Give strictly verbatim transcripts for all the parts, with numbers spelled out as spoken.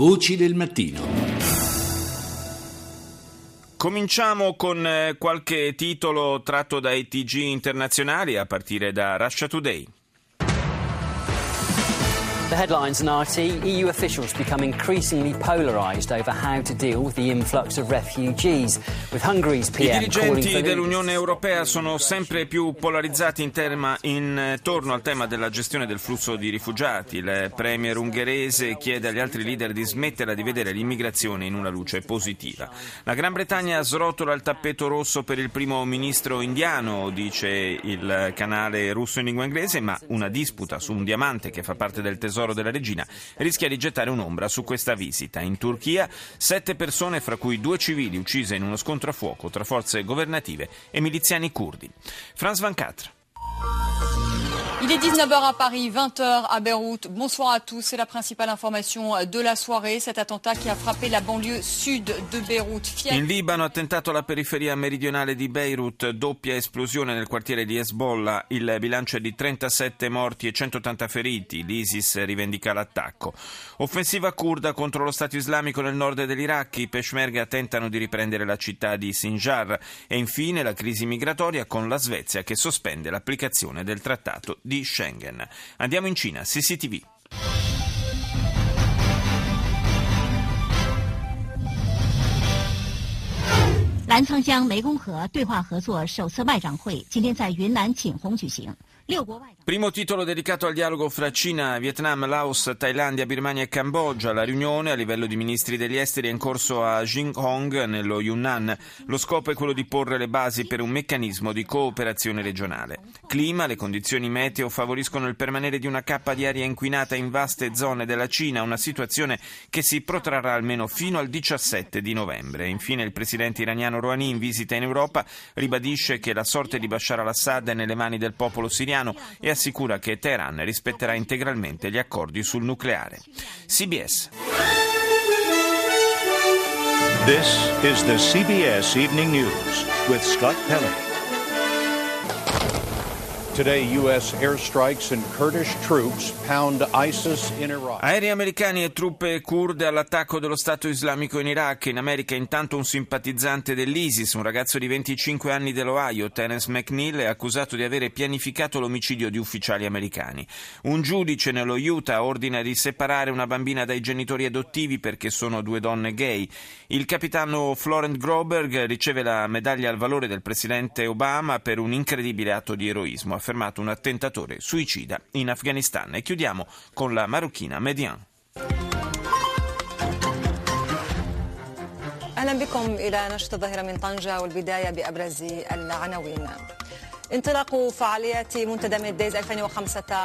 Voci del mattino. Cominciamo con qualche titolo tratto dai T G internazionali, a partire da Russia Today. The headlines in R T, E U officials become increasingly polarised over how to deal with the influx of refugees, with Hungary's P M I dirigenti dell'Unione Europea sono sempre più polarizzati in tema, intorno al tema della gestione del flusso di rifugiati. Il premier ungherese chiede agli altri leader di smetterla di vedere l'immigrazione in una luce positiva. La Gran Bretagna srotola il tappeto rosso per il primo ministro indiano, dice il canale russo in lingua inglese, ma una disputa su un diamante che fa parte del tesoro della regina rischia di gettare un'ombra su questa visita. In Turchia sette persone, fra cui due civili, uccise in uno scontro a fuoco tra forze governative e miliziani curdi. Franz Van Katr. Il est diciannove heures à Paris, vingt heures à Beyrouth. Bonsoir à tous, c'est la principale information de la soirée. Cet attentat qui a frappé la banlieue sud de Beyrouth. In Libano, attentato alla periferia meridionale di Beirut, doppia esplosione nel quartiere di Hezbollah. Il bilancio è di trentasette morti e centottanta feriti. L'ISIS rivendica l'attacco. Offensiva curda contro lo Stato islamico nel nord dell'Iraq. I peshmerga tentano di riprendere la città di Sinjar. E infine la crisi migratoria con la Svezia che sospende l'applicazione del trattato di Schengen. Andiamo in Cina, C C T V. Primo titolo dedicato al dialogo fra Cina, Vietnam, Laos, Thailandia, Birmania e Cambogia. La riunione a livello di ministri degli esteri è in corso a Jinghong, nello Yunnan. Lo scopo è quello di porre le basi per un meccanismo di cooperazione regionale. Clima, le condizioni meteo favoriscono il permanere di una cappa di aria inquinata in vaste zone della Cina, una situazione che si protrarrà almeno fino al diciassette di novembre. Infine il presidente iraniano Rouhani, in visita in Europa, ribadisce che la sorte di Bashar al-Assad è nelle mani del popolo siriano e assicura che Teheran rispetterà integralmente gli accordi sul nucleare. C B S. This is the C B S Evening News with Scott Pelley. Aerei americani e truppe curde all'attacco dello Stato islamico in Iraq. In America, intanto, un simpatizzante dell'ISIS, un ragazzo di venticinque anni dell'Ohio, Terence McNeil, è accusato di avere pianificato l'omicidio di ufficiali americani. Un giudice nello Utah ordina di separare una bambina dai genitori adottivi perché sono due donne gay. Il capitano Florent Groberg riceve la medaglia al valore del presidente Obama per un incredibile atto di eroismo. Ha fermato un attentatore suicida in Afghanistan. E chiudiamo con la marocchina Median.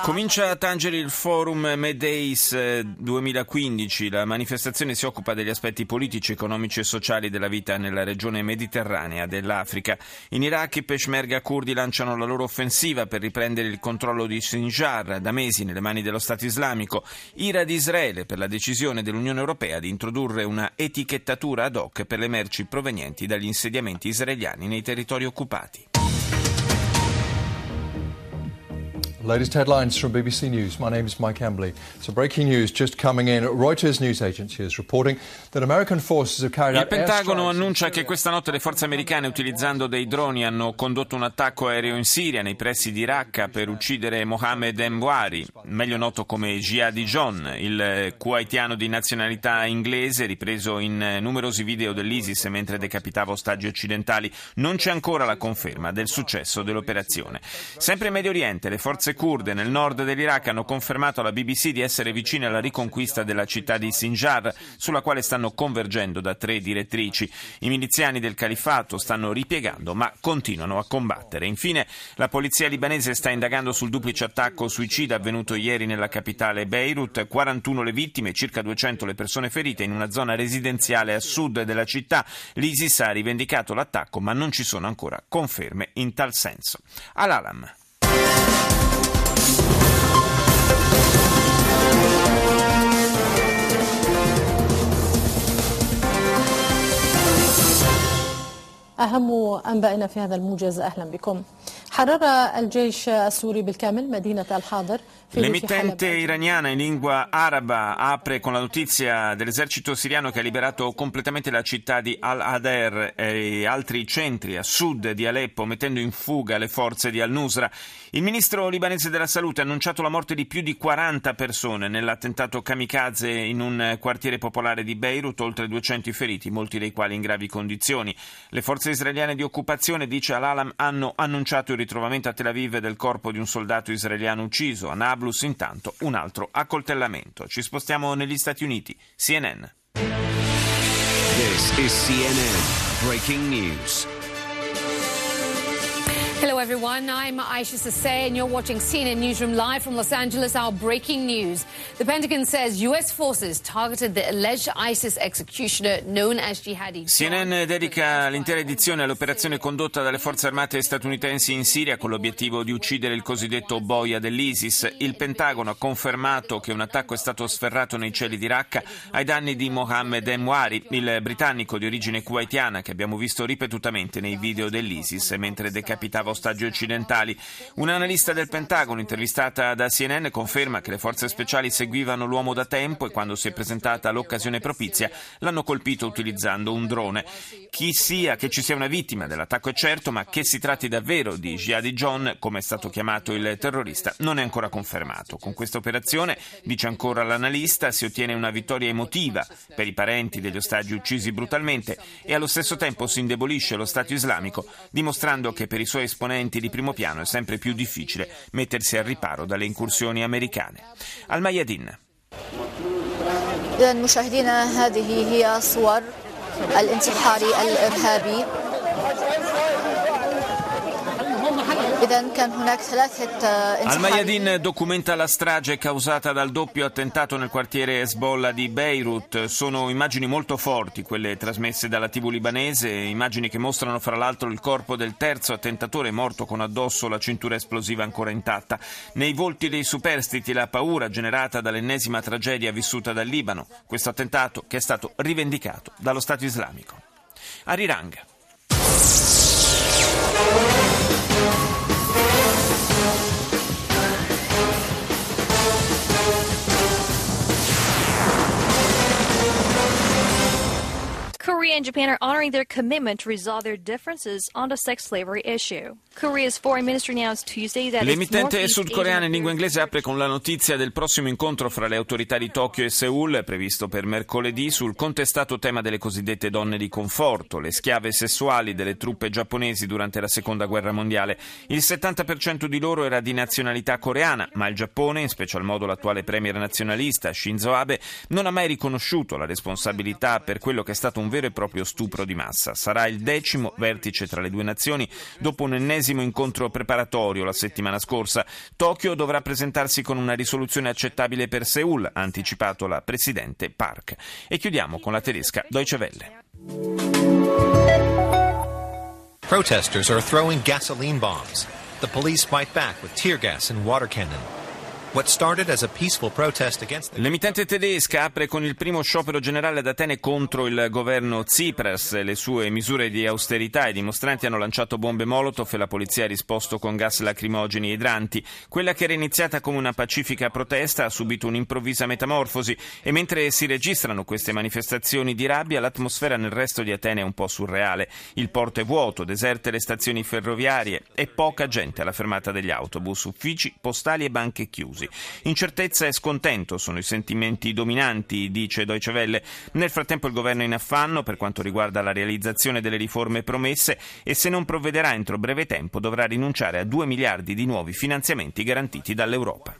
Comincia a Tangeri il forum Med Days duemilaquindici. La manifestazione si occupa degli aspetti politici, economici e sociali della vita nella regione mediterranea dell'Africa. In Iraq i peshmerga curdi lanciano la loro offensiva per riprendere il controllo di Sinjar, da mesi nelle mani dello Stato islamico. Ira di Israele per la decisione dell'Unione Europea di introdurre una etichettatura ad hoc per le merci provenienti dagli insediamenti israeliani nei territori occupati. Latest headlines from B B C News. My name is Mike Campbell. So breaking news just coming in. Reuters news agency is reporting that American forces have carried out. Il Pentagono annuncia che questa notte le forze americane, utilizzando dei droni, hanno condotto un attacco aereo in Siria, nei pressi di Raqqa, per uccidere Mohammed Emwazi, meglio noto come Jihadi John, il kuwaitiano di nazionalità inglese ripreso in numerosi video dell'ISIS mentre decapitava ostaggi occidentali. Non c'è ancora la conferma del successo dell'operazione. Sempre in Medio Oriente, le forze kurde nel nord dell'Iraq hanno confermato alla B B C di essere vicine alla riconquista della città di Sinjar, sulla quale stanno convergendo da tre direttrici. I miliziani del califfato stanno ripiegando ma continuano a combattere. Infine, la polizia libanese sta indagando sul duplice attacco suicida avvenuto ieri nella capitale Beirut. quarantuno le vittime, circa duecento le persone ferite in una zona residenziale a sud della città. L'ISIS ha rivendicato l'attacco ma non ci sono ancora conferme in tal senso. Al-Alam. أهم أنبائنا في هذا الموجز أهلا بكم. حرر الجيش السوري بالكامل مدينة الحاضر L'emittente iraniana in lingua araba apre con la notizia dell'esercito siriano che ha liberato completamente la città di Al-Ader e altri centri a sud di Aleppo, mettendo in fuga le forze di Al-Nusra. Il ministro libanese della salute ha annunciato la morte di più di quaranta persone nell'attentato kamikaze in un quartiere popolare di Beirut, oltre duecento i feriti, molti dei quali in gravi condizioni. Le forze israeliane di occupazione, dice Al-Alam, hanno annunciato il ritrovamento a Tel Aviv del corpo di un soldato israeliano ucciso. A Nablus, intanto, un altro accoltellamento. Ci spostiamo negli Stati Uniti. C N N. This is C N N Breaking News. Hello everyone, I'm Aisha Saseh and you're watching C N N Newsroom live from Los Angeles, our breaking news. The Pentagon says U S forces targeted the alleged ISIS executioner known as Jihadi John. C N N dedica l'intera edizione all'operazione condotta dalle forze armate statunitensi in Siria con l'obiettivo di uccidere il cosiddetto boia dell'ISIS. Il Pentagono ha confermato che un attacco è stato sferrato nei cieli di Raqqa ai danni di Mohammed Emwazi, il britannico di origine kuwaitiana che abbiamo visto ripetutamente nei video dell'ISIS mentre decapitava ostaggi occidentali. Un'analista del Pentagono intervistata da C N N conferma che le forze speciali seguivano l'uomo da tempo e quando si è presentata l'occasione propizia l'hanno colpito utilizzando un drone. Chi sia che ci sia una vittima dell'attacco è certo, ma che si tratti davvero di Jihadi John, come è stato chiamato il terrorista, non è ancora confermato. Con questa operazione, dice ancora l'analista, si ottiene una vittoria emotiva per i parenti degli ostaggi uccisi brutalmente e allo stesso tempo si indebolisce lo Stato islamico, dimostrando che per i suoi esponenti di primo piano è sempre più difficile mettersi al riparo dalle incursioni americane. Al Mayadin. Al-Mayadin documenta la strage causata dal doppio attentato nel quartiere Hezbollah di Beirut. Sono immagini molto forti quelle trasmesse dalla tivù libanese, immagini che mostrano fra l'altro il corpo del terzo attentatore morto con addosso la cintura esplosiva ancora intatta. Nei volti dei superstiti la paura generata dall'ennesima tragedia vissuta dal Libano, questo attentato che è stato rivendicato dallo Stato Islamico. Arirang. Korea and Japan are honoring their commitment to resolve their differences on the sex slavery issue. Korea's foreign minister announced Tuesday that l'emittente sudcoreana in lingua inglese apre con la notizia del prossimo incontro fra le autorità di Tokyo e Seoul, previsto per mercoledì, sul contestato tema delle cosiddette donne di conforto, le schiave sessuali delle truppe giapponesi durante la seconda guerra mondiale. Il settanta per cento di loro era di nazionalità coreana, ma il Giappone, in special modo l'attuale premier nazionalista Shinzo Abe, non ha mai riconosciuto la responsabilità per quello che è stato un vero e proprio stupro di massa. Sarà il decimo vertice tra le due nazioni dopo un ennesimo incontro preparatorio la settimana scorsa. Tokyo dovrà presentarsi con una risoluzione accettabile per Seoul, ha anticipato la presidente Park. E chiudiamo con la tedesca Deutsche Welle. Protesters are throwing gasoline bombs. The police fight back with tear gas and water cannon. L'emittente tedesca apre con il primo sciopero generale ad Atene contro il governo Tsipras e le sue misure di austerità. I dimostranti hanno lanciato bombe molotov e la polizia ha risposto con gas lacrimogeni e idranti. Quella che era iniziata come una pacifica protesta ha subito un'improvvisa metamorfosi e mentre si registrano queste manifestazioni di rabbia, l'atmosfera nel resto di Atene è un po' surreale. Il porto è vuoto, deserte le stazioni ferroviarie e poca gente alla fermata degli autobus, uffici postali e banche chiusi. Incertezza e scontento sono i sentimenti dominanti, dice Deutsche Welle. Nel frattempo il governo è in affanno per quanto riguarda la realizzazione delle riforme promesse e se non provvederà entro breve tempo dovrà rinunciare a due miliardi di nuovi finanziamenti garantiti dall'Europa.